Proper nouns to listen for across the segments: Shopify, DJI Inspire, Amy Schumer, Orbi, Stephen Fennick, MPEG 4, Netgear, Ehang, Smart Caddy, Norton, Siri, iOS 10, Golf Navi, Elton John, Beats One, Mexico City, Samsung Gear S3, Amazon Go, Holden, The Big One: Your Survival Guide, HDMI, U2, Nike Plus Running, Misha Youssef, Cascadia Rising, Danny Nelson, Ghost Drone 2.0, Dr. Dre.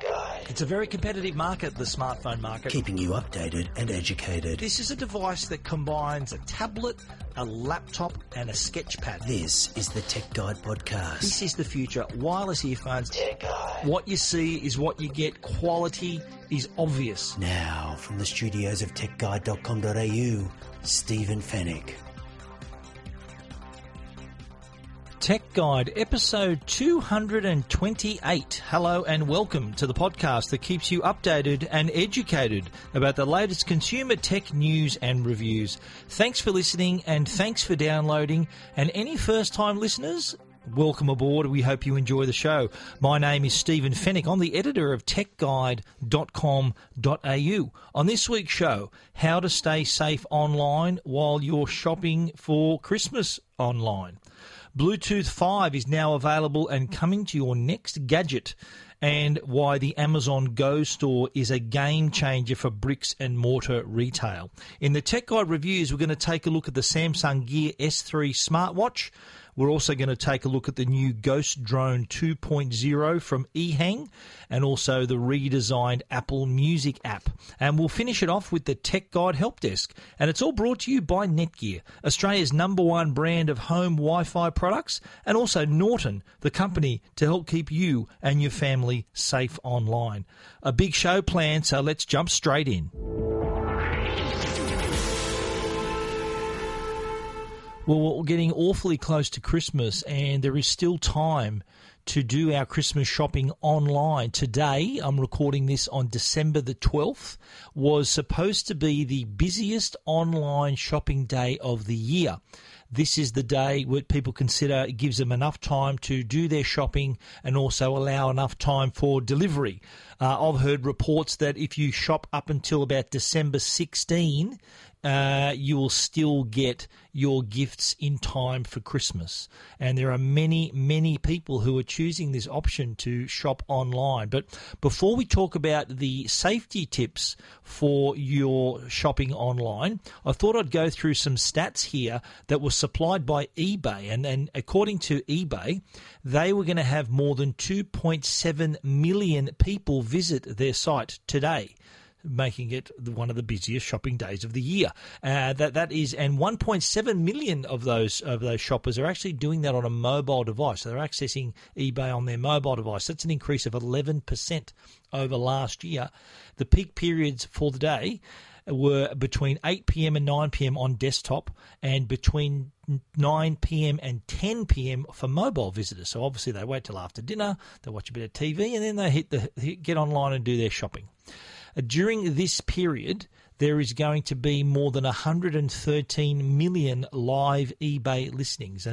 Guide. It's a very competitive market, the smartphone market. Keeping you updated and educated. This is a device that combines a tablet, a laptop and a sketch pad. This is the Tech Guide Podcast. This is the future. Wireless earphones. Tech Guide. What you see is what you get. Quality is obvious. Now, from the studios of techguide.com.au, Stephen Fennick. Tech Guide, episode 228. Hello and welcome to the podcast that keeps you updated and educated about the latest consumer tech news and reviews. Thanks for listening and thanks for downloading. And any first-time listeners, welcome aboard. We hope you enjoy the show. My name is Stephen Fennick. I'm the editor of techguide.com.au. On this week's show, how to stay safe online while you're shopping for Christmas online. Bluetooth 5 is now available and coming to your next gadget, and why the Amazon Go store is a game changer for bricks and mortar retail. In the Tech Guide reviews, we're going to take a look at the Samsung Gear S3 smartwatch. We're also going to take a look at the new Ghost Drone 2.0 from Ehang and also the redesigned Apple Music app. And we'll finish it off with the Tech Guide Help Desk. And it's all brought to you by Netgear, Australia's #1 brand of home Wi-Fi products, and also Norton, the company to help keep you and your family safe online. A big show planned, so let's jump straight in. Well, we're getting awfully close to Christmas and there is still time to do our Christmas shopping online. Today, I'm recording this on December the 12th, was supposed to be the busiest online shopping day of the year. This is the day what people consider it gives them enough time to do their shopping and also allow enough time for delivery. I've heard reports that if you shop up until about December 16, you will still get your gifts in time for Christmas. And there are many, many people who are choosing this option to shop online. But before we talk about the safety tips for your shopping online, I thought I'd go through some stats here that were supplied by eBay. And according to eBay, they were going to have more than 2.7 million people visit their site today, making it one of the busiest shopping days of the year. And 1.7 million of those shoppers are actually doing that on a mobile device. So they're accessing eBay on their mobile device. That's an increase of 11% over last year. The peak periods for the day were between 8 p.m. and 9 p.m. on desktop and between 9 p.m. and 10 p.m. for mobile visitors. So obviously they wait till after dinner, they watch a bit of TV, and then they get online and do their shopping. During this period, there is going to be more than 113 million live eBay listings.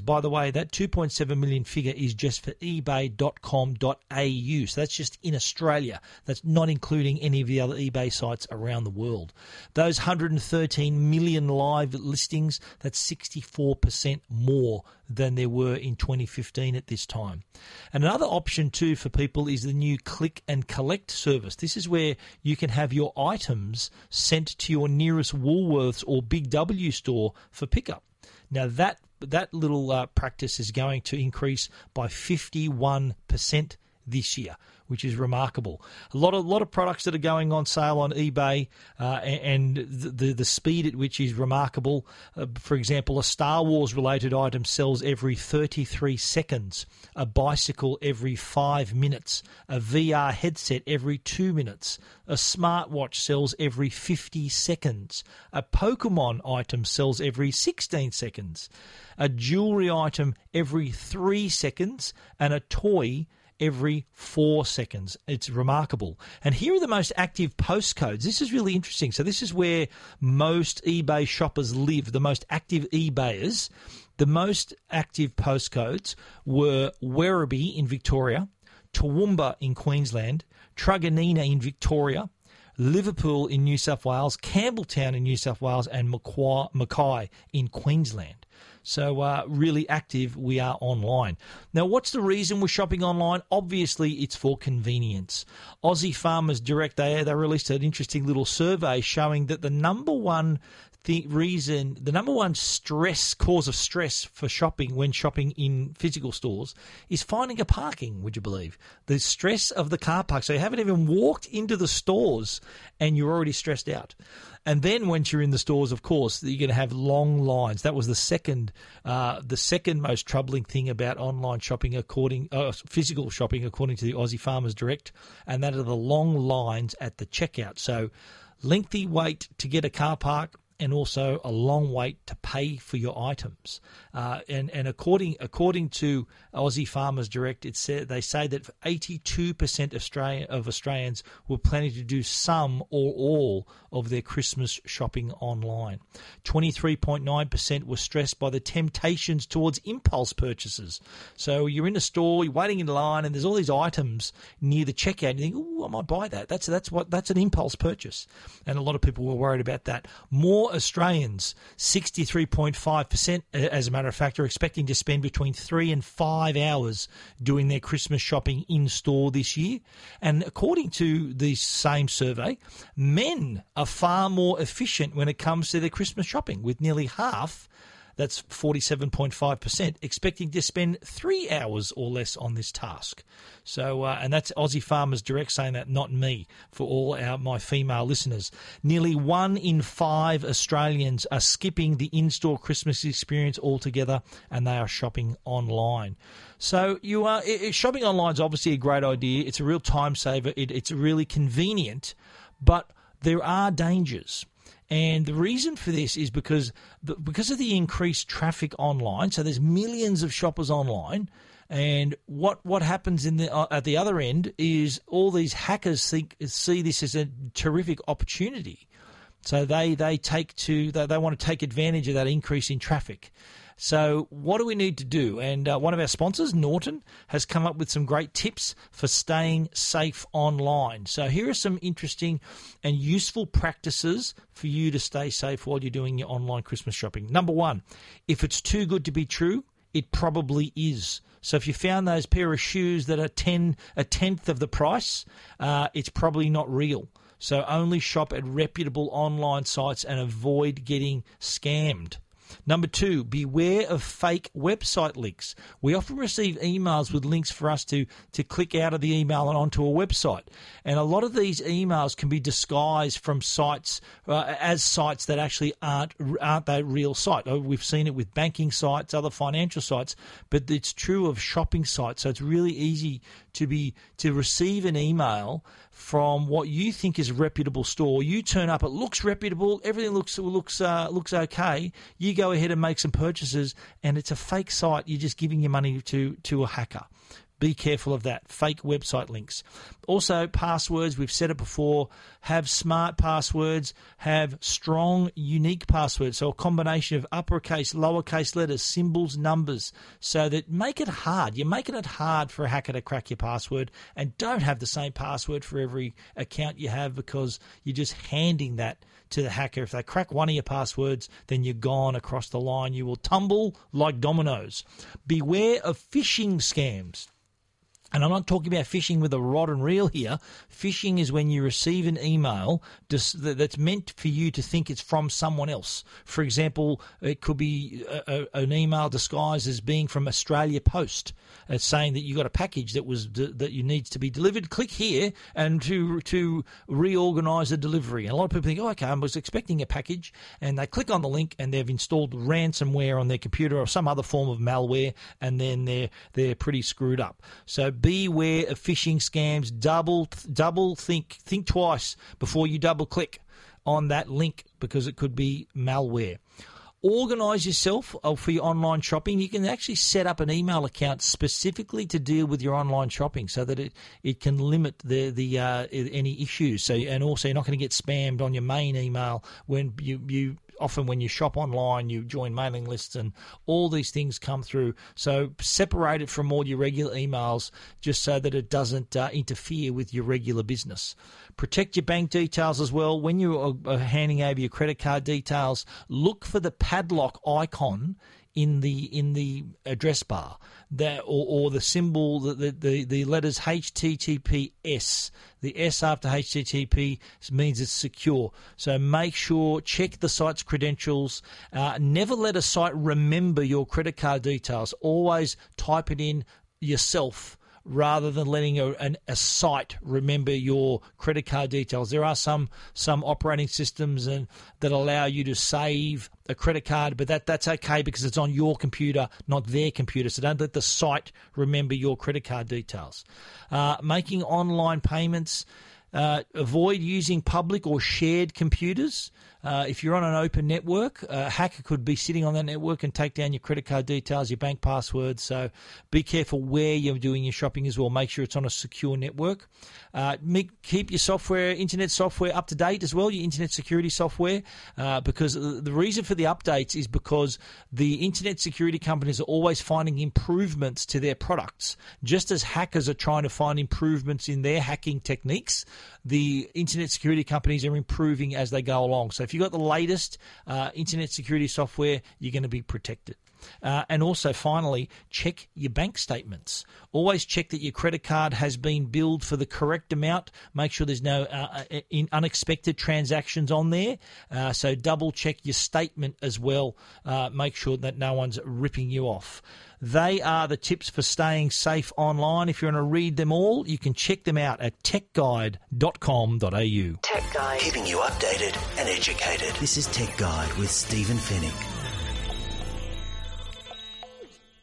By the way, that 2.7 million figure is just for ebay.com.au. So that's just in Australia. That's not including any of the other eBay sites around the world. Those 113 million live listings, that's 64% more than there were in 2015 at this time. And another option too for people is the new click and collect service. This is where you can have your items sent to your nearest Woolworths or Big W store for pickup. Now that little practice is going to increase by 51% this year, which is remarkable. A lot of products that are going on sale on eBay, and the speed at which is remarkable. For example, a Star Wars related item sells every 33 seconds, a bicycle every 5 minutes, a VR headset every 2 minutes, a smartwatch sells every 50 seconds, a Pokemon item sells every 16 seconds, a jewelry item every 3 seconds, and a toy every 4 seconds. It's remarkable. And here are the most active postcodes. This is really interesting. So this is where most eBay shoppers live, the most active eBayers. The most active postcodes were Werribee in Victoria, Toowoomba in Queensland, Truganina in Victoria, Liverpool in New South Wales, Campbelltown in New South Wales, and Mackay in Queensland. So really active we are online. Now, what's the reason we're shopping online? Obviously, it's for convenience. Aussie Farmers Direct, they released an interesting little survey showing that the number one cause of stress for shopping when shopping in physical stores is finding a parking, would you believe? The stress of the car park. So you haven't even walked into the stores and you're already stressed out. And then once you're in the stores, of course, you're going to have long lines. That was the second most troubling thing about online shopping, physical shopping, according to the Aussie Farmers Direct, and that are the long lines at the checkout. So lengthy wait to get a car park, and also a long wait to pay for your items. And according to Aussie Farmers Direct, they say that 82% of Australians were planning to do some or all of their Christmas shopping online. 23.9% were stressed by the temptations towards impulse purchases. So you're in a store, you're waiting in line, and there's all these items near the checkout, and you think, "Ooh, I might buy that." That's an impulse purchase, and a lot of people were worried about that. More Australians, 63.5%, as a matter of fact, are expecting to spend between 3 and 5 hours doing their Christmas shopping in store this year. And according to the same survey, men are far more efficient when it comes to their Christmas shopping, with nearly half, that's 47.5%, expecting to spend 3 hours or less on this task. So, and that's Aussie Farmers Direct saying that, not me, for all my female listeners. Nearly 1 in 5 Australians are skipping the in-store Christmas experience altogether, and they are shopping online. So shopping online is obviously a great idea. It's a real time saver. It's really convenient, but there are dangers. And the reason for this is because of the increased traffic online. So there's millions of shoppers online, and what happens at the other end is all these hackers see this as a terrific opportunity. So they want to take advantage of that increase in traffic. So what do we need to do? And one of our sponsors, Norton, has come up with some great tips for staying safe online. So here are some interesting and useful practices for you to stay safe while you're doing your online Christmas shopping. Number one, if it's too good to be true, it probably is. So if you found those pair of shoes that are a tenth of the price, it's probably not real. So only shop at reputable online sites and avoid getting scammed. Number two, beware of fake website links. We often receive emails with links for us to click out of the email and onto a website. And a lot of these emails can be disguised from sites as sites that actually aren't that real site. We've seen it with banking sites, other financial sites, but it's true of shopping sites. So it's really easy to receive an email from what you think is a reputable store. You turn up, it looks reputable, everything looks okay. You go ahead and make some purchases, and it's a fake site. You're just giving your money to a hacker. Be careful of that. Fake website links. Also, passwords. We've said it before. Have smart passwords. Have strong, unique passwords. So a combination of uppercase, lowercase letters, symbols, numbers. So that make it hard. You're making it hard for a hacker to crack your password. And don't have the same password for every account you have, because you're just handing that to the hacker. If they crack one of your passwords, then you're gone across the line. You will tumble like dominoes. Beware of phishing scams. And I'm not talking about phishing with a rod and reel here. Phishing is when you receive an email that's meant for you to think it's from someone else. For example, it could be an email disguised as being from Australia Post, saying that you got a package that you needs to be delivered. Click here and to reorganise the delivery. And a lot of people think, oh, okay, I was expecting a package, and they click on the link and they've installed ransomware on their computer or some other form of malware, and then they're pretty screwed up. So beware of phishing scams. Think twice before you double click on that link, because it could be malware. Organize yourself for your online shopping. You can actually set up an email account specifically to deal with your online shopping, so that it can limit any issues. So, and also you're not going to get spammed on your main email when you often when you shop online, you join mailing lists and all these things come through. So separate it from all your regular emails just so that it doesn't interfere with your regular business. Protect your bank details as well. When you are handing over your credit card details, look for the padlock icon in the address bar, that or the symbol, the letters HTTPS. The S after HTTP means it's secure. So make sure, check the site's credentials. Never let a site remember your credit card details. Always type it in yourself, rather than letting a site remember your credit card details. There are some operating systems that allow you to save a credit card, but that's okay because it's on your computer, not their computer. So don't let the site remember your credit card details. Making online payments. Avoid using public or shared computers. If you're on an open network, a hacker could be sitting on that network and take down your credit card details, your bank passwords. So be careful where you're doing your shopping as well. Make sure it's on a secure network. Keep your internet software up to date as well, your internet security software, because the reason for the updates is because the internet security companies are always finding improvements to their products. Just as hackers are trying to find improvements in their hacking techniques, the internet security companies are improving as they go along. So if you've got the latest internet security software, you're going to be protected. And also, finally, check your bank statements. Always check that your credit card has been billed for the correct amount. Make sure there's no unexpected transactions on there. So double check your statement as well. Make sure that no one's ripping you off. They are the tips for staying safe online. If you want to read them all, you can check them out at techguide.com.au. Tech Guide, keeping you updated and educated. This is Tech Guide with Stephen Fennick.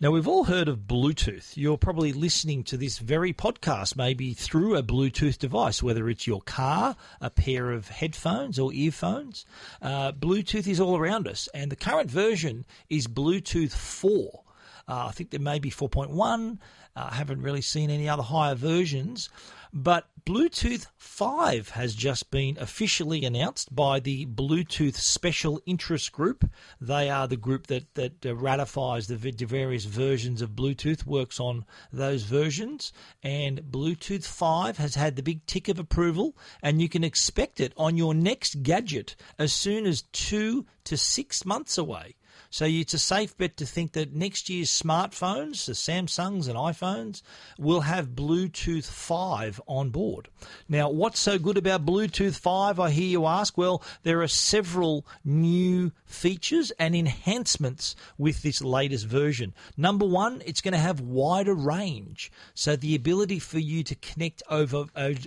Now, we've all heard of Bluetooth. You're probably listening to this very podcast maybe through a Bluetooth device, whether it's your car, a pair of headphones or earphones. Bluetooth is all around us, and the current version is Bluetooth 4. I think there may be 4.1. I haven't really seen any other higher versions. But Bluetooth 5 has just been officially announced by the Bluetooth Special Interest Group. They are the group that ratifies the various versions of Bluetooth, works on those versions. And Bluetooth 5 has had the big tick of approval, and you can expect it on your next gadget as soon as 2 to 6 months away. So it's a safe bet to think that next year's smartphones, the Samsungs and iPhones, will have Bluetooth 5 on board. Now, what's so good about Bluetooth 5, I hear you ask? Well, there are several new features and enhancements with this latest version. Number one, it's going to have wider range. So the ability for you to connect over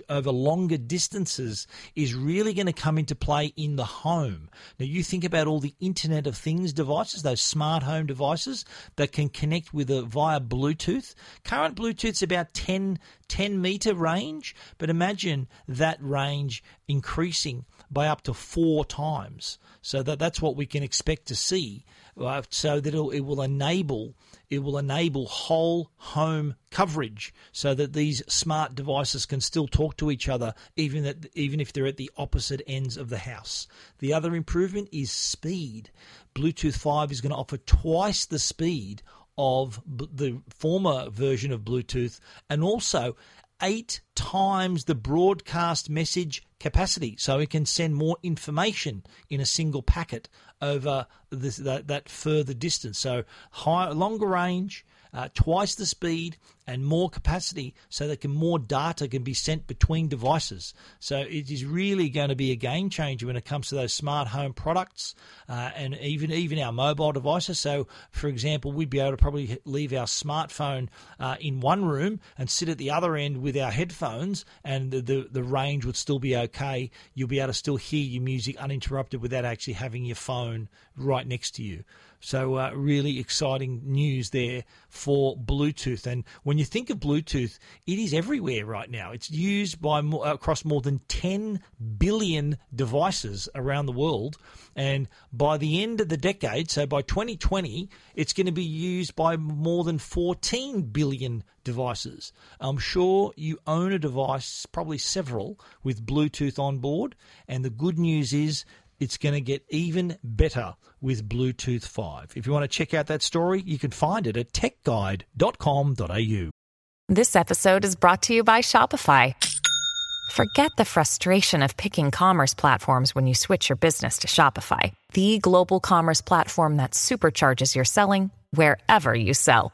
longer distances is really going to come into play in the home. Now, you think about all the Internet of Things devices, those smart home devices that can connect via Bluetooth. Current Bluetooth's about 10-meter range, but imagine that range increasing by up to 4 times. So that's what we can expect to see. So that it will enable whole home coverage, so that these smart devices can still talk to each other, even if they're at the opposite ends of the house. The other improvement is speed. Bluetooth 5 is going to offer twice the speed of the former version of Bluetooth, and also 8 times the broadcast message capacity, so it can send more information in a single packet over that further distance. So higher, longer range, twice the speed, and more capacity, so that more data can be sent between devices. So it is really going to be a game changer when it comes to those smart home products and even our mobile devices. So, for example, we'd be able to probably leave our smartphone in one room and sit at the other end with our headphones, and the range would still be okay. You'll be able to still hear your music uninterrupted without actually having your phone right next to you. So really exciting news there for Bluetooth. And when you think of Bluetooth, it is everywhere right now. It's used across more than 10 billion devices around the world. And by the end of the decade, so by 2020, it's going to be used by more than 14 billion devices. I'm sure you own a device, probably several, with Bluetooth on board. And the good news is It's going to get even better with Bluetooth 5. If you want to check out that story, you can find it at techguide.com.au. This episode is brought to you by Shopify. Forget the frustration of picking commerce platforms when you switch your business to Shopify, the global commerce platform that supercharges your selling wherever you sell.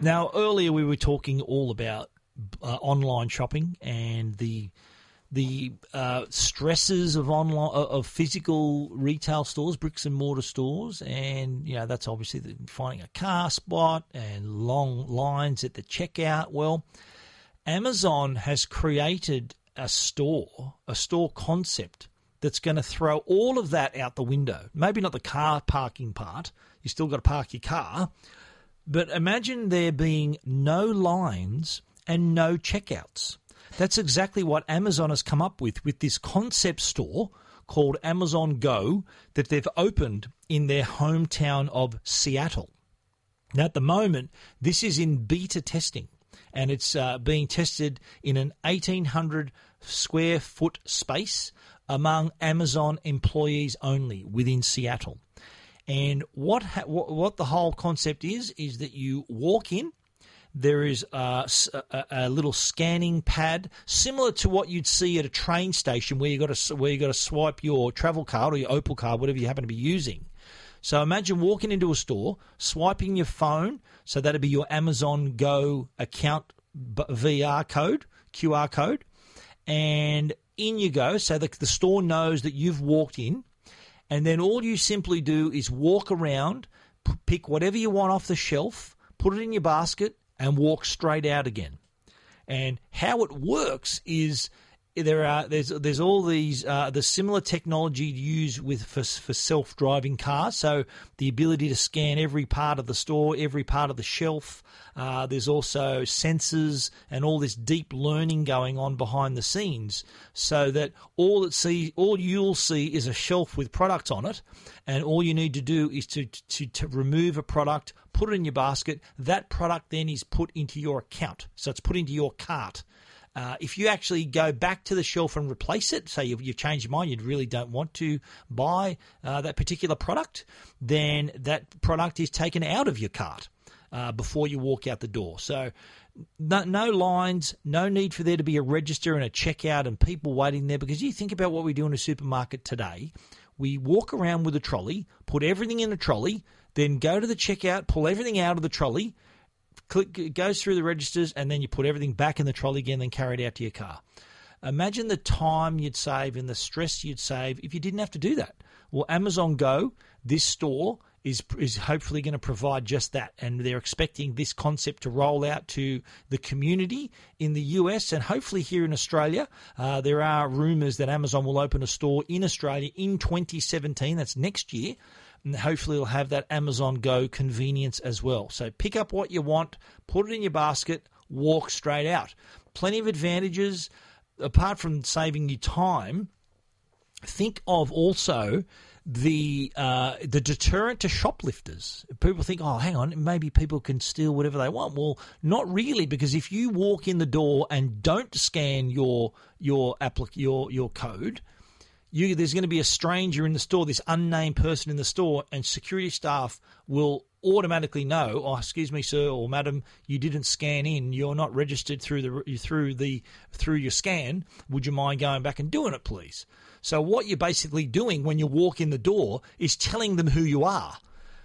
Now, earlier we were talking all about online shopping and the stresses of online of physical retail stores, bricks and mortar stores, and you know that's obviously finding a car spot and long lines at the checkout. Well, Amazon has created a store concept that's going to throw all of that out the window. Maybe not the car parking part; you still got to park your car. But imagine there being no lines and no checkouts. That's exactly what Amazon has come up with this concept store called Amazon Go that they've opened in their hometown of Seattle. Now, at the moment, this is in beta testing, and it's being tested in an 1,800 square foot space among Amazon employees only within Seattle. And what the whole concept is that you walk in, there is a little scanning pad similar to what you'd see at a train station where you got to swipe your travel card or your Opal card, whatever you happen to be using. So imagine walking into a store, swiping your phone, so that'd be your Amazon Go account QR code, and in you go. So the store knows that you've walked in. And then all you simply do is walk around, pick whatever you want off the shelf, put it in your basket, and walk straight out again. And how it works is there's all these the similar technology used for self-driving cars. So the ability to scan every part of the store, every part of the shelf. There's also sensors and all this deep learning going on behind the scenes, so that all you'll see is a shelf with products on it, and all you need to do is to remove a product, put it in your basket. That product then is put into your account, so it's put into your cart. If you actually go back to the shelf and replace it, say you've changed your mind, you really don't want to buy that particular product, then that product is taken out of your cart before you walk out the door. So no lines, no need for there to be a register and a checkout and people waiting there, because you think about what we do in a supermarket today. We walk around with a trolley, put everything in a trolley, then go to the checkout, pull everything out of the trolley, it goes through the registers, and then you put everything back in the trolley again, then carry it out to your car. Imagine the time you'd save and the stress you'd save if you didn't have to do that. Well, Amazon Go, this store, is hopefully going to provide just that, and they're expecting this concept to roll out to the community in the US and hopefully here in Australia. There are rumours that Amazon will open a store in Australia in 2017, that's next year, and hopefully it'll have that Amazon Go convenience as well. So pick up what you want, put it in your basket, walk straight out. Plenty of advantages. Apart from saving you time, think of also the deterrent to shoplifters. People think, oh, hang on, maybe people can steal whatever they want. Well, not really, because if you walk in the door and don't scan your code, there's going to be a stranger in the store, this unnamed person in the store, and security staff will automatically know, oh, excuse me, sir or madam, you didn't scan in. You're not registered through your scan. Would you mind going back and doing it, please? So what you're basically doing when you walk in the door is telling them who you are.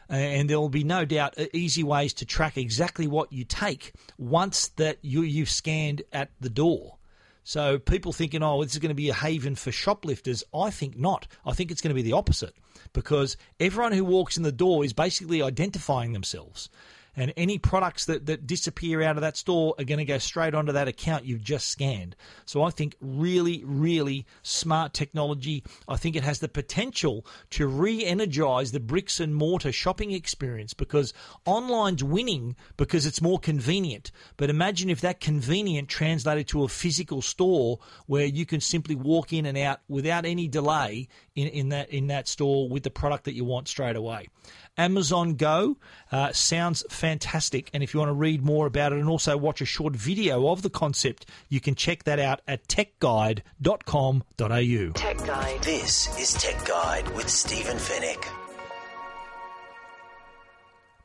and there will be no doubt easy ways to track exactly what you take once that you've scanned at the door. So people thinking, oh, this is going to be a haven for shoplifters. I think not. I think it's going to be the opposite, because everyone who walks in the door is basically identifying themselves. And any products that disappear out of that store are going to go straight onto that account you've just scanned. So I think really, really smart technology. I think it has the potential to re-energize the bricks and mortar shopping experience, because online's winning because it's more convenient. But imagine if that convenient translated to a physical store where you can simply walk in and out without any delay in that store with the product that you want straight away. Amazon Go sounds fantastic, and if you want to read more about it and also watch a short video of the concept, you can check that out at techguide.com.au. Tech Guide. This is Tech Guide with Stephen Fennick.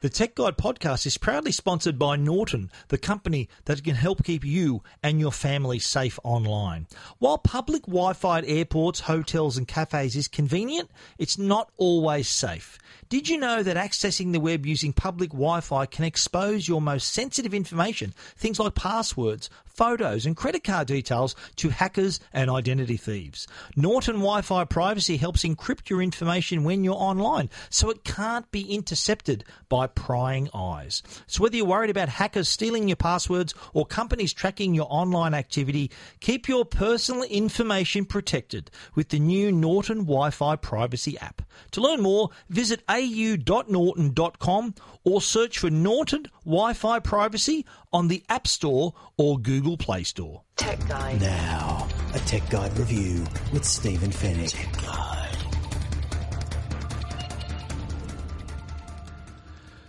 The Tech Guide podcast is proudly sponsored by Norton, the company that can help keep you and your family safe online. While public Wi-Fi at airports, hotels and cafes is convenient, it's not always safe. Did you know that accessing the web using public Wi-Fi can expose your most sensitive information, things like passwords, photos and credit card details, to hackers and identity thieves? Norton Wi-Fi Privacy helps encrypt your information when you're online, so it can't be intercepted by prying eyes. So whether you're worried about hackers stealing your passwords or companies tracking your online activity, keep your personal information protected with the new Norton Wi-Fi Privacy app. To learn more, visit au.norton.com or search for Norton Wi-Fi Privacy on the App Store or Google Play Store. Tech Guide. Now, a Tech Guide review with Stephen Fennick. Tech Guide.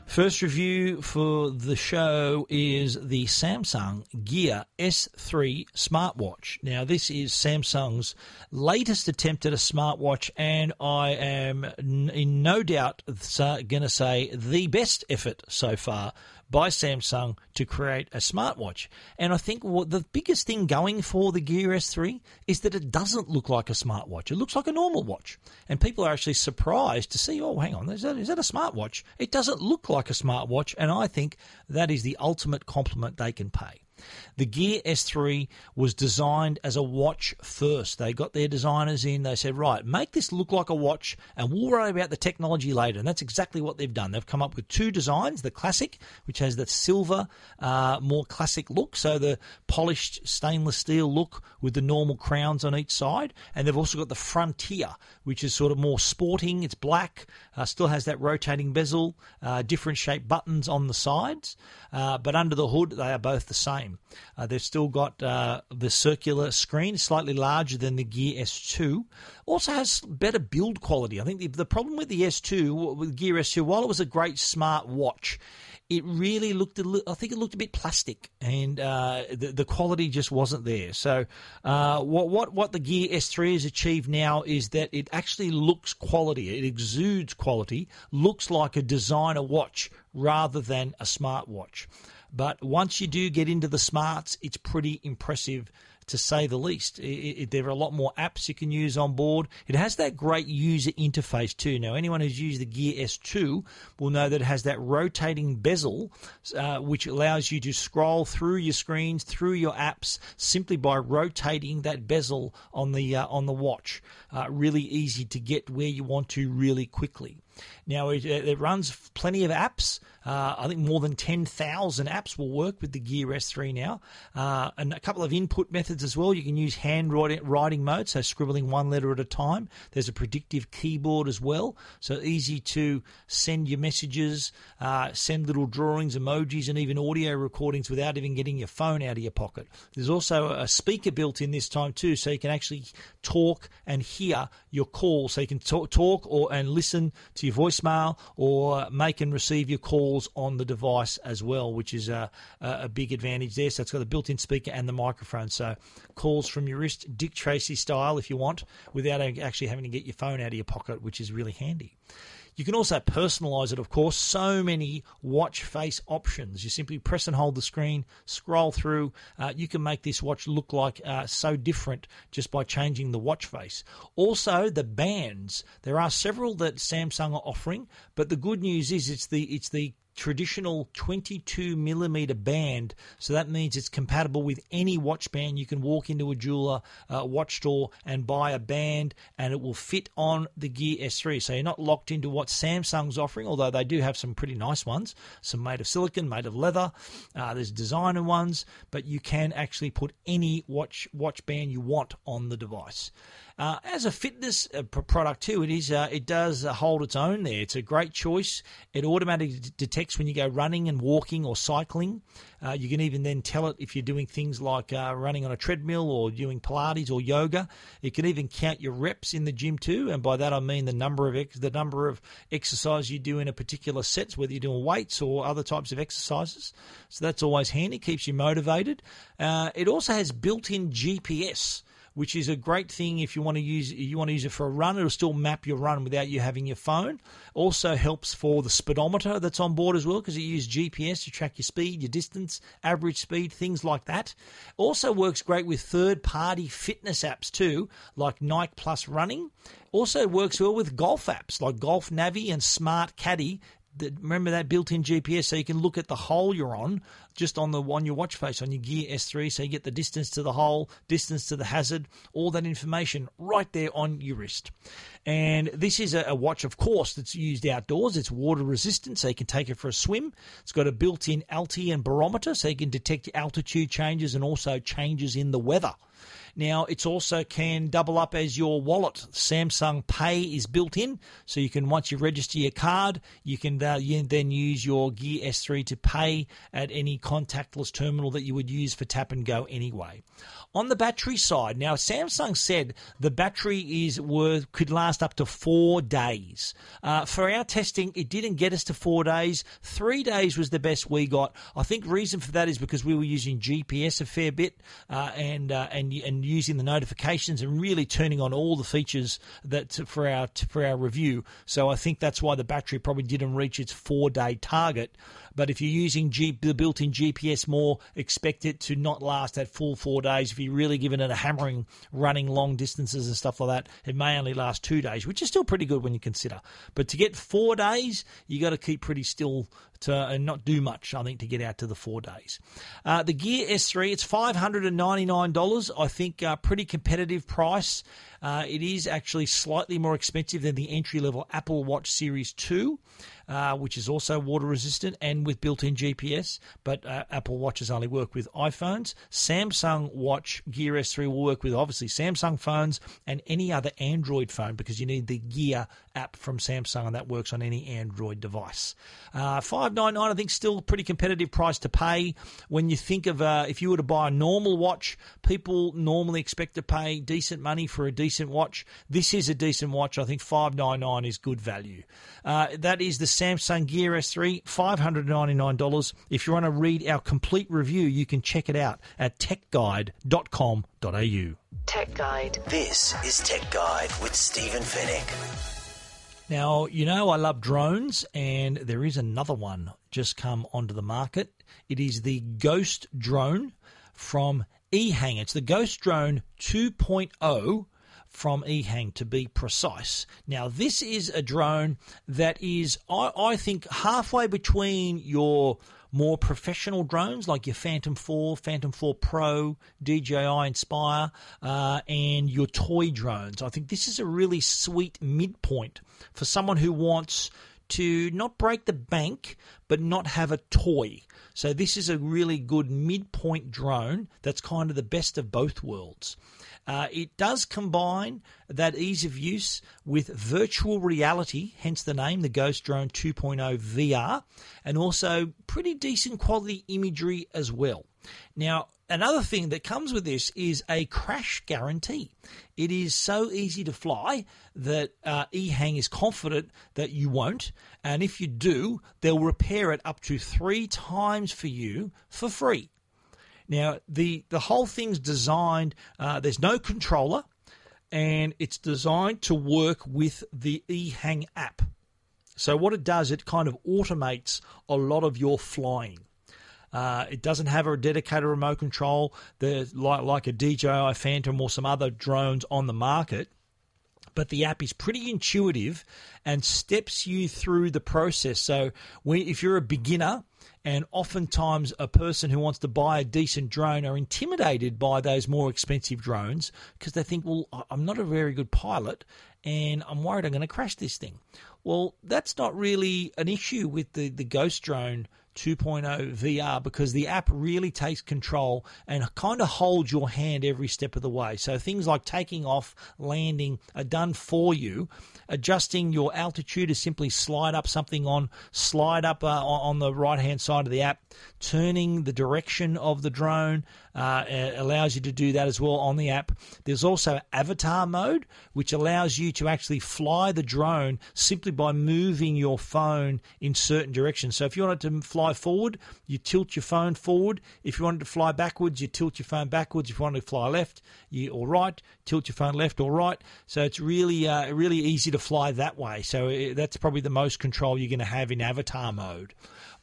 First review for the show is the Samsung Gear S3 smartwatch. Now, this is Samsung's latest attempt at a smartwatch, and I am in no doubt going to say the best effort so far by Samsung to create a smartwatch. And I think what the biggest thing going for the Gear S3 is that it doesn't look like a smartwatch. It looks like a normal watch. And people are actually surprised to see, oh, hang on, is that a smartwatch? It doesn't look like a smartwatch. And I think that is the ultimate compliment they can pay. The Gear S3 was designed as a watch first. They got their designers in. They said, right, make this look like a watch and we'll worry about the technology later. And that's exactly what they've done. They've come up with two designs, the classic, which has the silver, more classic look, so the polished stainless steel look with the normal crowns on each side. And they've also got the Frontier, which is sort of more sporting. It's black, still has that rotating bezel, different shaped buttons on the sides. But under the hood, they are both the same. They've still got the circular screen, slightly larger than the Gear S2. Also has better build quality. I think the problem with the S2, with Gear S2, while it was a great smart watch, it really looked, I think it looked a bit plastic, and the quality just wasn't there. So what the Gear S3 has achieved now is that it actually looks quality. It exudes quality, looks like a designer watch rather than a smart watch. But once you do get into the smarts, it's pretty impressive, to say the least. There are a lot more apps you can use on board. It has that great user interface too. Now, anyone who's used the Gear S2 will know that it has that rotating bezel, which allows you to scroll through your screens, through your apps, simply by rotating that bezel on the watch. Really easy to get where you want to really quickly. Now, it runs plenty of apps. I think more than 10,000 apps will work with the Gear S3 now. And a couple of input methods as well. You can use handwriting mode, so scribbling one letter at a time. There's a predictive keyboard as well, so easy to send your messages, send little drawings, emojis, and even audio recordings without even getting your phone out of your pocket. There's also a speaker built in this time too, so you can actually talk and hear your call. So you can talk and listen to your voicemail or make and receive your call on the device as well, which is a big advantage there. So it's got the built-in speaker and the microphone, so calls from your wrist, Dick Tracy style if you want, without actually having to get your phone out of your pocket, which is really handy. You can also personalize it, of course. So many watch face options. You simply press and hold the screen, scroll through. You can make this watch look like so different just by changing the watch face. Also, the bands. There are several that Samsung are offering, but the good news is it's the traditional 22 millimeter band, so that means it's compatible with any watch band. You can walk into a jeweler watch store and buy a band and it will fit on the Gear S3, so you're not locked into what Samsung's offering, although they do have some pretty nice ones, some made of silicon, made of leather, there's designer ones, but you can actually put any watch band you want on the device. As a fitness product too, it does hold its own there. It's a great choice. It automatically detects when you go running and walking or cycling. You can even then tell it if you're doing things like running on a treadmill or doing Pilates or yoga. It can even count your reps in the gym too, and by that I mean the number of exercise you do in a particular set, whether you're doing weights or other types of exercises. So that's always handy. Keeps you motivated. It also has built-in GPS, which is a great thing if you want to use it for a run. It'll still map your run without you having your phone. Also helps for the speedometer that's on board as well, because it uses GPS to track your speed, your distance, average speed, things like that. Also works great with third-party fitness apps too, like Nike Plus Running. Also works well with golf apps like Golf Navi and Smart Caddy. Remember that built-in GPS, so you can look at the hole you're on, just on your watch face, on your Gear S3, so you get the distance to the hole, distance to the hazard, all that information right there on your wrist. And this is a watch, of course, that's used outdoors. It's water resistant, so you can take it for a swim. It's got a built-in altitude and barometer, so you can detect altitude changes and also changes in the weather. Now, it also can double up as your wallet. Samsung Pay is built in, so you can, once you register your card, you can then use your Gear S3 to pay at any contactless terminal that you would use for tap and go anyway. On the battery side, now Samsung said the battery could last up to 4 days. For our testing, it didn't get us to 4 days. 3 days was the best we got. I think reason for that is because we were using GPS a fair bit and using the notifications and really turning on all the features that for our review. So I think that's why the battery probably didn't reach its 4 day target. But if you're using the built-in GPS more, expect it to not last that full 4 days. If you're really giving it a hammering, running long distances and stuff like that, it may only last 2 days, which is still pretty good when you consider. But to get 4 days, you got to keep pretty still and not do much, I think, to get out to the 4 days. The Gear S3, it's $599. I think pretty competitive price. It is actually slightly more expensive than the entry-level Apple Watch Series 2, which is also water-resistant and with built-in GPS, but Apple Watches only work with iPhones. Samsung Watch Gear S3 will work with, obviously, Samsung phones and any other Android phone, because you need the Gear app from Samsung, and that works on any Android device. $599, I think, still pretty competitive price to pay. When you think of if you were to buy a normal watch, people normally expect to pay decent money for a decent watch. This is a decent watch. I think $599 is good value. That is the Samsung Gear S3, $599. If you want to read our complete review, you can check it out at techguide.com.au. Tech Guide. This is Tech Guide with Stephen Fennick. Now, you know I love drones, and there is another one just come onto the market. It is the Ghost Drone from Ehang. It's the Ghost Drone 2.0 from Ehang, to be precise. Now, this is a drone that is, I think, halfway between your more professional drones like your Phantom 4, Phantom 4 Pro, DJI Inspire, and your toy drones. I think this is a really sweet midpoint for someone who wants to not break the bank but not have a toy. So this is a really good midpoint drone that's kind of the best of both worlds. It does combine that ease of use with virtual reality, hence the name, the Ghost Drone 2.0 VR, and also pretty decent quality imagery as well. Now, another thing that comes with this is a crash guarantee. It is so easy to fly that Ehang is confident that you won't, and if you do, they'll repair it up to 3 times for you for free. Now, the whole thing's designed, there's no controller, and it's designed to work with the Ehang app. So what it does, it kind of automates a lot of your flying. It doesn't have a dedicated remote control like a DJI Phantom or some other drones on the market, but the app is pretty intuitive and steps you through the process. So if you're a beginner, and oftentimes a person who wants to buy a decent drone are intimidated by those more expensive drones because they think, well, I'm not a very good pilot and I'm worried I'm going to crash this thing. Well, that's not really an issue with the Ghost Drone 2.0 VR because the app really takes control and kind of holds your hand every step of the way. So things like taking off, landing are done for you. Adjusting your altitude is simply slide up on the right-hand side of the app. Turning the direction of the drone allows you to do that as well on the app. There's also avatar mode, which allows you to actually fly the drone simply by moving your phone in certain directions. So if you wanted to fly forward, you tilt your phone forward. If you wanted to fly backwards, you tilt your phone backwards. If you wanted to fly left or right, tilt your phone left or right. So it's really, really easy to fly that way. So that's probably the most control you're going to have in avatar mode.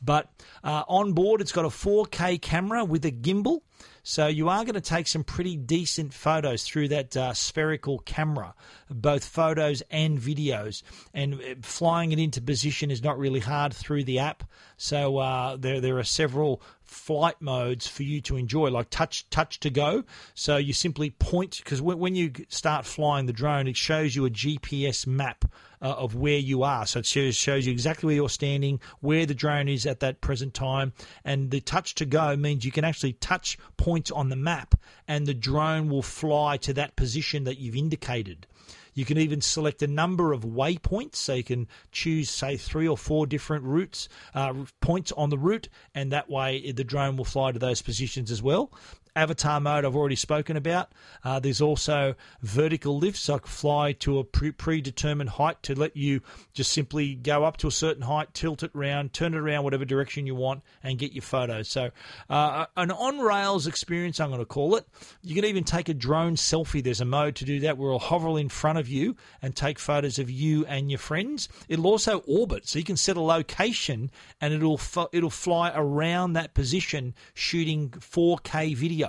But on board, it's got a 4K camera with a gimbal. So you are going to take some pretty decent photos through that spherical camera, both photos and videos. And flying it into position is not really hard through the app. So there are several flight modes for you to enjoy, like touch to go. So you simply point, because when you start flying the drone, it shows you a GPS map of where you are. So it shows you exactly where you're standing, where the drone is at that present time. And the touch to go means you can actually touch points on the map and the drone will fly to that position that you've indicated. You can even select a number of waypoints, so you can choose, say, 3 or 4 different routes, points on the route, and that way the drone will fly to those positions as well. Avatar mode I've already spoken about. There's also vertical lifts, so I can fly to a predetermined height to let you just simply go up to a certain height, tilt it round, turn it around whatever direction you want, and get your photos. So an on-rails experience, I'm going to call it. You can even take a drone selfie. There's a mode to do that where it'll hover in front of you and take photos of you and your friends. It'll also orbit, so you can set a location and it'll fly around that position shooting 4K video.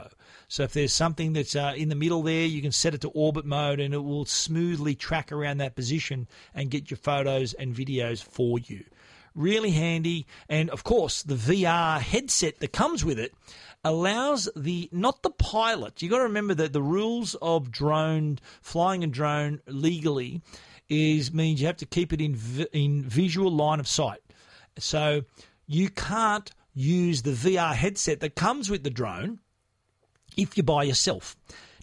So if there's something that's in the middle there, you can set it to orbit mode and it will smoothly track around that position and get your photos and videos for you. Really handy. And of course, the VR headset that comes with it allows not the pilot. You've got to remember that the rules of flying a drone legally means you have to keep it in visual line of sight. So you can't use the VR headset that comes with the drone if you're by yourself.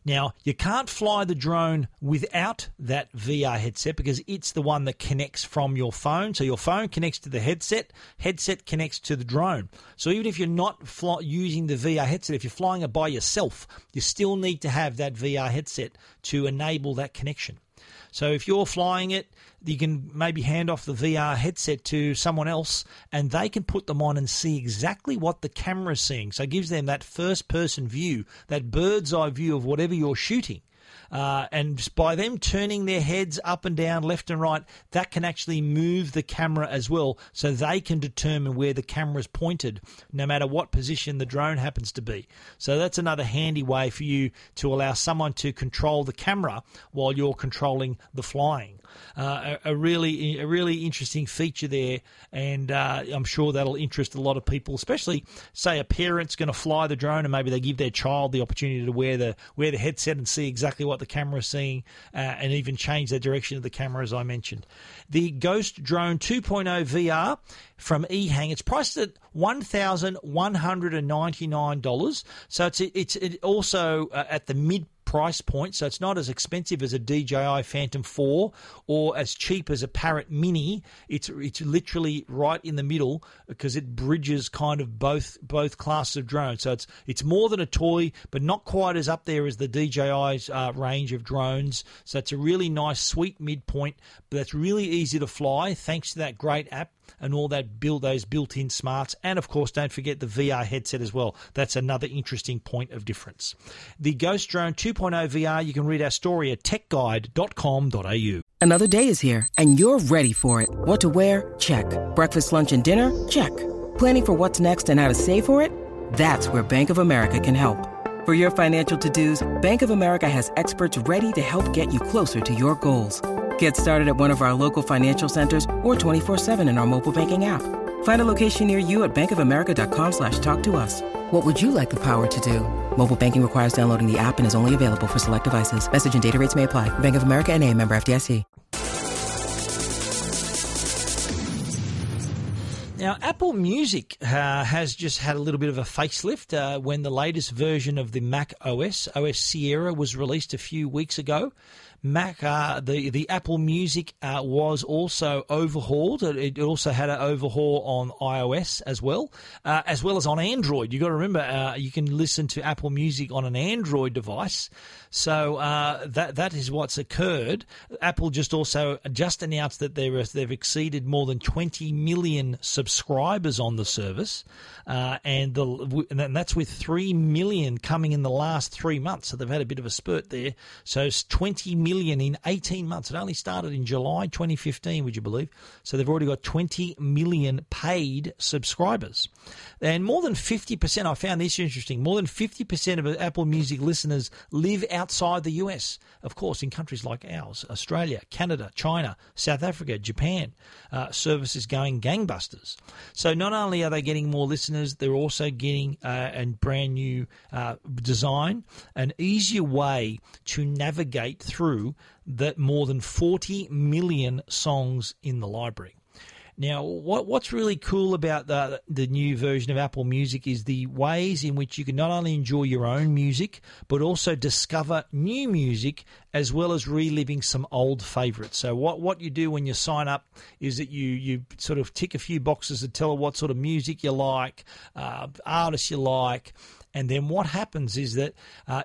Now, you can't fly the drone without that VR headset because it's the one that connects from your phone. So your phone connects to the headset, headset connects to the drone. So even if you're not using the VR headset, if you're flying it by yourself, you still need to have that VR headset to enable that connection. So if you're flying it, you can maybe hand off the VR headset to someone else and they can put them on and see exactly what the camera is seeing. So it gives them that first-person view, that bird's-eye view of whatever you're shooting. And just by them turning their heads up and down, left and right, that can actually move the camera as well, so they can determine where the camera's pointed, no matter what position the drone happens to be. So that's another handy way for you to allow someone to control the camera while you're controlling the flying. A really interesting feature there, and I'm sure that'll interest a lot of people, especially, say, a parent's going to fly the drone and maybe they give their child the opportunity to wear the headset and see exactly what the camera is seeing and even change the direction of the camera, as I mentioned. The Ghost Drone 2.0 VR from Ehang, it's priced at $1,199. So it's also at the mid price point, so it's not as expensive as a DJI Phantom 4 or as cheap as a Parrot Mini. It's literally right in the middle because it bridges kind of both classes of drones. So it's more than a toy, but not quite as up there as the DJI's range of drones. So it's a really nice, sweet midpoint, but that's really easy to fly thanks to that great app and all that those built-in smarts. And, of course, don't forget the VR headset as well. That's another interesting point of difference. The Ghost Drone 2.0 VR, you can read our story at techguide.com.au. Another day is here, and you're ready for it. What to wear? Check. Breakfast, lunch, and dinner? Check. Planning for what's next and how to save for it? That's where Bank of America can help. For your financial to-dos, Bank of America has experts ready to help get you closer to your goals. Get started at one of our local financial centers or 24/7 in our mobile banking app. Find a location near you at bankofamerica.com/talktous. What would you like the power to do? Mobile banking requires downloading the app and is only available for select devices. Message and data rates may apply. Bank of America N.A., member FDIC. Now, Apple Music has just had a little bit of a facelift when the latest version of the Mac OS Sierra, was released a few weeks ago. Mac, the Apple Music was also overhauled. It also had an overhaul on iOS as well as on Android. You've got to remember, you can listen to Apple Music on an Android device. So that is what's occurred. Apple just announced that they've exceeded more than 20 million subscribers on the service, and that's with 3 million coming in the last 3 months. So they've had a bit of a spurt there. So it's 20 million in 18 months. It only started in July 2015, would you believe? So they've already got 20 million paid subscribers. And more than 50%, I found this interesting, more than 50% of Apple Music listeners live outside the US, of course, in countries like ours, Australia, Canada, China, South Africa, Japan. Services going gangbusters. So not only are they getting more listeners, they're also getting a brand new design, an easier way to navigate through that more than 40 million songs in the library. Now, what's really cool about the new version of Apple Music is the ways in which you can not only enjoy your own music, but also discover new music, as well as reliving some old favourites. So what you do when you sign up is that you sort of tick a few boxes to tell what sort of music you like, artists you like, and then what happens is that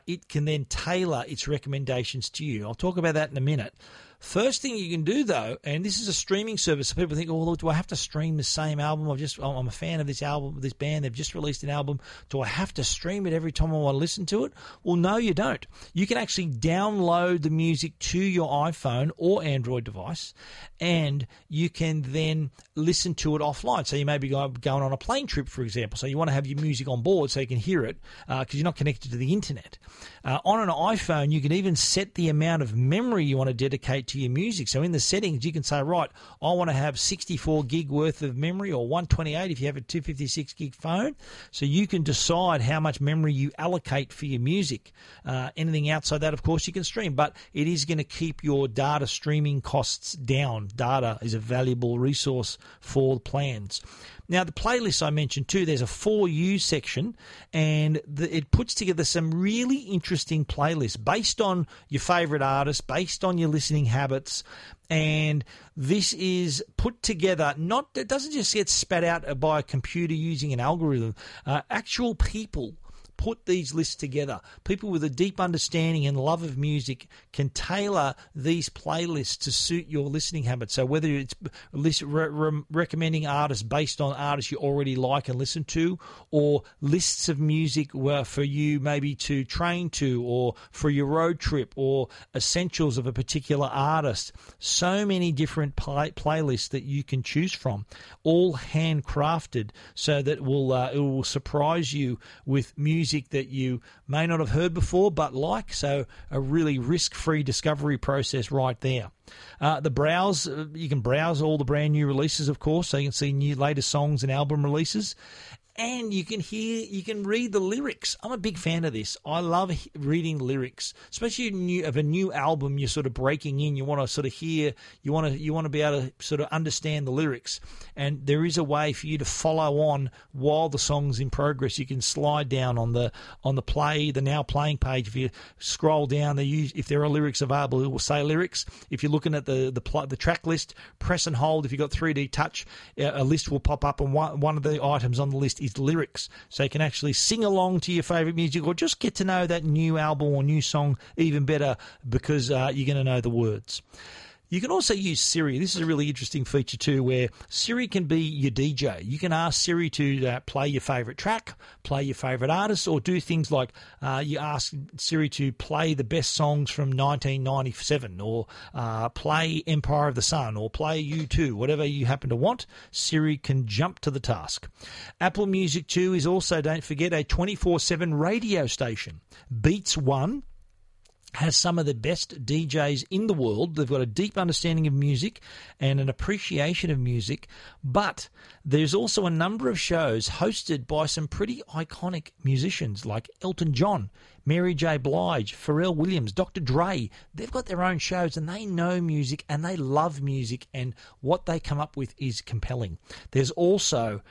it can then tailor its recommendations to you. I'll talk about that in a minute. First thing you can do, though, and this is a streaming service, so people think, oh, look, do I have to stream the same album? I'm a fan of this album, this band. They've just released an album. Do I have to stream it every time I want to listen to it? Well, no, you don't. You can actually download the music to your iPhone or Android device, and you can then listen to it offline. So you may be going on a plane trip, for example. So you want to have your music on board so you can hear it because you're not connected to the internet. On an iPhone, you can even set the amount of memory you want to dedicate to your music. So in the settings, you can say, right, I want to have 64 gig worth of memory, or 128 if you have a 256 gig phone. So you can decide how much memory you allocate for your music. Anything outside that, of course, you can stream, but it is going to keep your data streaming costs down. Data is a valuable resource for plans. Now, the playlist I mentioned too, there's a For You section, and it puts together some really interesting playlists based on your favourite artists, based on your listening habits. And this is put together, it doesn't just get spat out by a computer using an algorithm. Actual people put these lists together. People with a deep understanding and love of music can tailor these playlists to suit your listening habits. So whether it's recommending artists based on artists you already like and listen to, or lists of music for you maybe to train to, or for your road trip, or essentials of a particular artist. So many different playlists that you can choose from, all handcrafted, so that it will surprise you with music that you may not have heard before but like. So a really risk-free discovery process right there. The browse, you can browse all the brand new releases, of course, so you can see new latest songs and album releases. And you can read the lyrics. I'm a big fan of this. I love reading lyrics, especially of a new album. You're sort of breaking in. You want to sort of hear. You want to be able to sort of understand the lyrics. And there is a way for you to follow on while the song's in progress. You can slide down on the now playing page. If you scroll down, if there are lyrics available, it will say lyrics. If you're looking at the track list, press and hold. If you've got 3D touch, a list will pop up, and one of the items on the list is lyrics, so you can actually sing along to your favorite music, or just get to know that new album or new song even better because you're going to know the words. You can also use Siri. This is a really interesting feature too, where Siri can be your DJ. You can ask Siri to play your favourite track, play your favourite artist, or do things like you ask Siri to play the best songs from 1997 or play Empire of the Sun or play U2, whatever you happen to want. Siri can jump to the task. Apple Music too is also, don't forget, a 24/7 radio station. Beats One has some of the best DJs in the world. They've got a deep understanding of music and an appreciation of music, but there's also a number of shows hosted by some pretty iconic musicians like Elton John, Mary J. Blige, Pharrell Williams, Dr. Dre. They've got their own shows and they know music and they love music, and what they come up with is compelling. There's also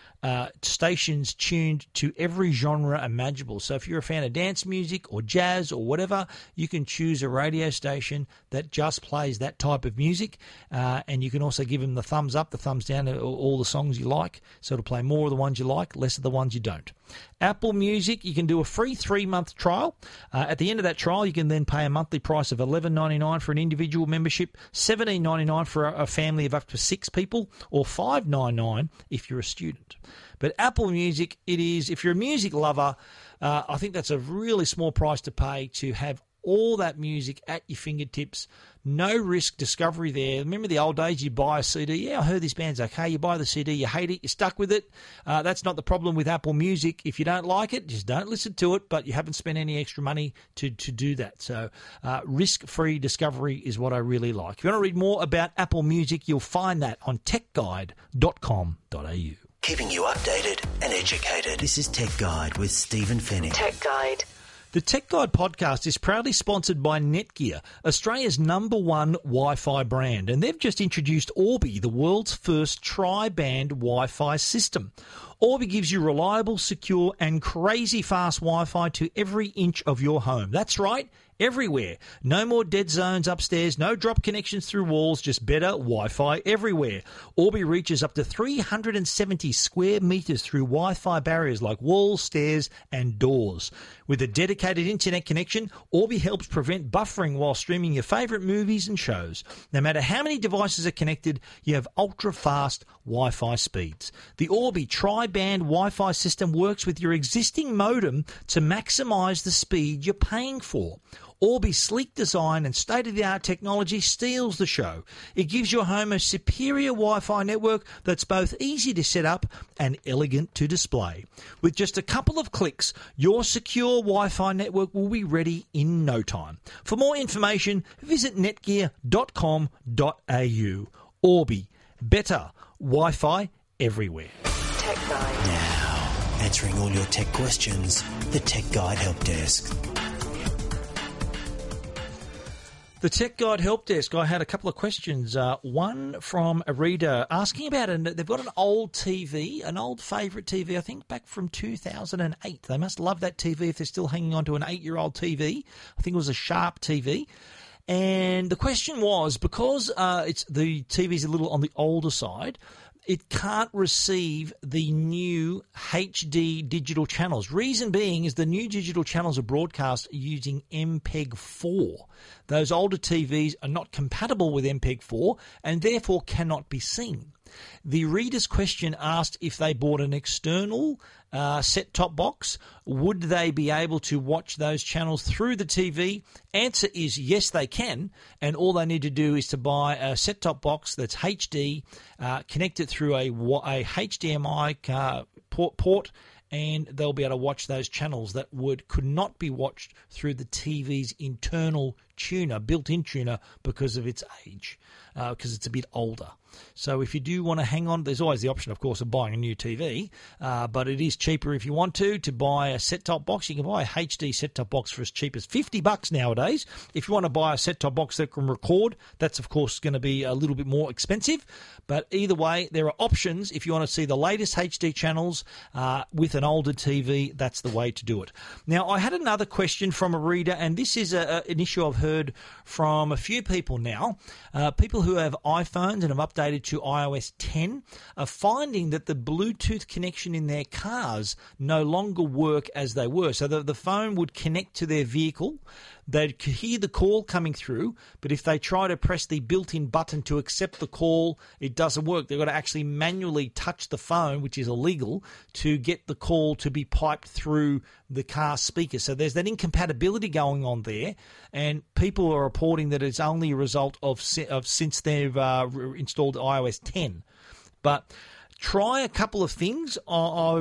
stations tuned to every genre imaginable. So if you're a fan of dance music or jazz or whatever, you can choose a radio station that just plays that type of music, and you can also give them the thumbs up, the thumbs down, all the songs you like. So it'll play more of the ones you like, less of the ones you don't. Apple Music, you can do a free 3-month trial. At the end of that trial, you can then pay a monthly price of $11.99 for an individual membership, $17.99 for a family of up to 6 people, or $5.99 if you're a student. But Apple Music, it is, if you're a music lover, I think that's a really small price to pay to have all that music at your fingertips. No risk discovery there. Remember the old days, you buy a CD. Yeah, I heard this band's okay. You buy the CD, you hate it, you're stuck with it. That's not the problem with Apple Music. If you don't like it, just don't listen to it, but you haven't spent any extra money to do that. So risk-free discovery is what I really like. If you want to read more about Apple Music, you'll find that on techguide.com.au. Keeping you updated and educated. This is Tech Guide with Stephen Fennick. Tech Guide. The Tech Guide podcast is proudly sponsored by Netgear, Australia's #1 Wi-Fi brand, and they've just introduced Orbi, the world's first tri-band Wi-Fi system. Orbi gives you reliable, secure, and crazy fast Wi-Fi to every inch of your home. That's right, everywhere. No more dead zones upstairs, no drop connections through walls, just better Wi-Fi everywhere. Orbi reaches up to 370 square metres through Wi-Fi barriers like walls, stairs, and doors. With a dedicated internet connection, Orbi helps prevent buffering while streaming your favourite movies and shows. No matter how many devices are connected, you have ultra-fast Wi-Fi speeds. The Orbi tri-band Wi-Fi system works with your existing modem to maximise the speed you're paying for. Orbi's sleek design and state-of-the-art technology steals the show. It gives your home a superior Wi-Fi network that's both easy to set up and elegant to display. With just a couple of clicks, your secure Wi-Fi network will be ready in no time. For more information, visit netgear.com.au. Orbi, better Wi-Fi everywhere. Tech Guide. Now, answering all your tech questions, the Tech Guide Help Desk. The Tech Guide Help Desk, I had a couple of questions. One from a reader asking about, they've got an old TV, an old favourite TV, I think back from 2008. They must love that TV if they're still hanging on to an 8-year-old TV. I think it was a Sharp TV. And the question was, because the TV's a little on the older side, it can't receive the new HD digital channels. Reason being is the new digital channels are broadcast using MPEG 4. Those older TVs are not compatible with MPEG 4 and therefore cannot be seen. The reader's question asked if they bought an external set-top box, would they be able to watch those channels through the TV? Answer is yes, they can, and all they need to do is to buy a set-top box that's HD, connect it through a HDMI port, and they'll be able to watch those channels that could not be watched through the TV's internal tuner, built-in tuner, because of its age, because it's a bit older. So if you do want to hang on, there's always the option, of course, of buying a new TV, but it is cheaper if you want to buy a set-top box. You can buy a HD set-top box for as cheap as $50 nowadays. If you want to buy a set-top box that can record, that's, of course, going to be a little bit more expensive, but either way, there are options. If you want to see the latest HD channels with an older TV, that's the way to do it. Now, I had another question from a reader, and this is an issue I've heard from a few people now. People who have iPhones and have updated to iOS 10 are finding that the Bluetooth connection in their cars no longer work as they were. So the phone would connect to their vehicle. They'd hear the call coming through, but if they try to press the built-in button to accept the call, it doesn't work. They've got to actually manually touch the phone, which is illegal, to get the call to be piped through the car speaker. So there's that incompatibility going on there, and people are reporting that it's only a result of since they've installed iOS 10. But try a couple of things. These are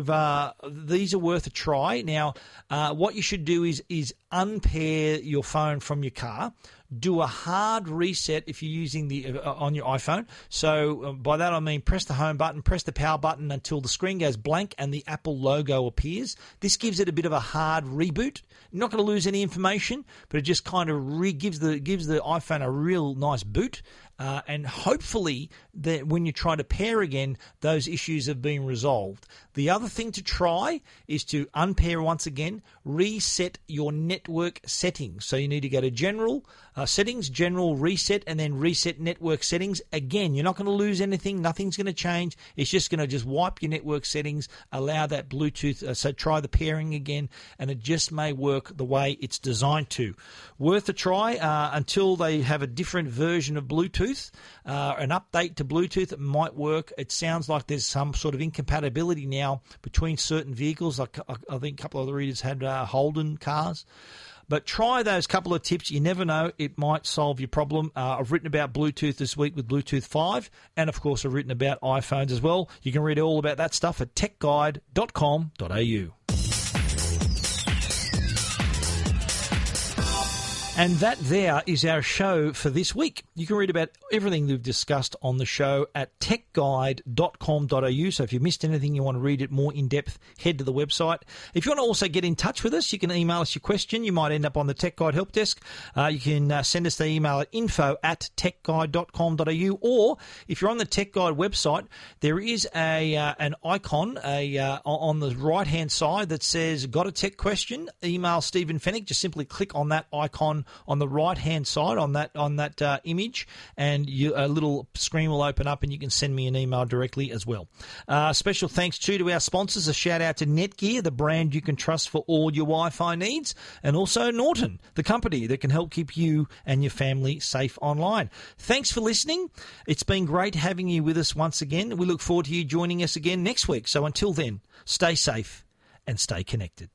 worth a try. Now, what you should do is unpair your phone from your car. Do a hard reset if you're using on your iPhone. So by that I mean press the home button, press the power button until the screen goes blank and the Apple logo appears. This gives it a bit of a hard reboot. Not going to lose any information, but it just kind of gives the iPhone a real nice boot. And hopefully that when you try to pair again, those issues have been resolved. The other thing to try is to unpair once again, reset your network settings. So you need to go to General, Settings, General, Reset, and then Reset Network Settings. Again, you're not going to lose anything. Nothing's going to change. It's just going to just wipe your network settings, allow that Bluetooth. So try the pairing again, and it just may work the way it's designed to. Worth a try until they have a different version of Bluetooth. An update to Bluetooth might work. It sounds like there's some sort of incompatibility now between certain vehicles. I think a couple of other readers had Holden cars. But try those couple of tips. You never know. It might solve your problem. I've written about Bluetooth this week with Bluetooth 5. And, of course, I've written about iPhones as well. You can read all about that stuff at techguide.com.au. And that there is our show for this week. You can read about everything we've discussed on the show at techguide.com.au. So if you missed anything, you want to read it more in depth, head to the website. If you want to also get in touch with us, you can email us your question. You might end up on the Tech Guide Help Desk. You can send us the email at info@techguide.com.au. Or if you're on the Tech Guide website, there is an icon on the right-hand side that says, got a tech question? Email Stephen Fennick. Just simply click on that icon on the right-hand side on that image, and a little screen will open up and you can send me an email directly as well. Special thanks to our sponsors. A shout-out to Netgear, the brand you can trust for all your Wi-Fi needs, and also Norton, the company that can help keep you and your family safe online. Thanks for listening. It's been great having you with us once again. We look forward to you joining us again next week. So until then, stay safe and stay connected.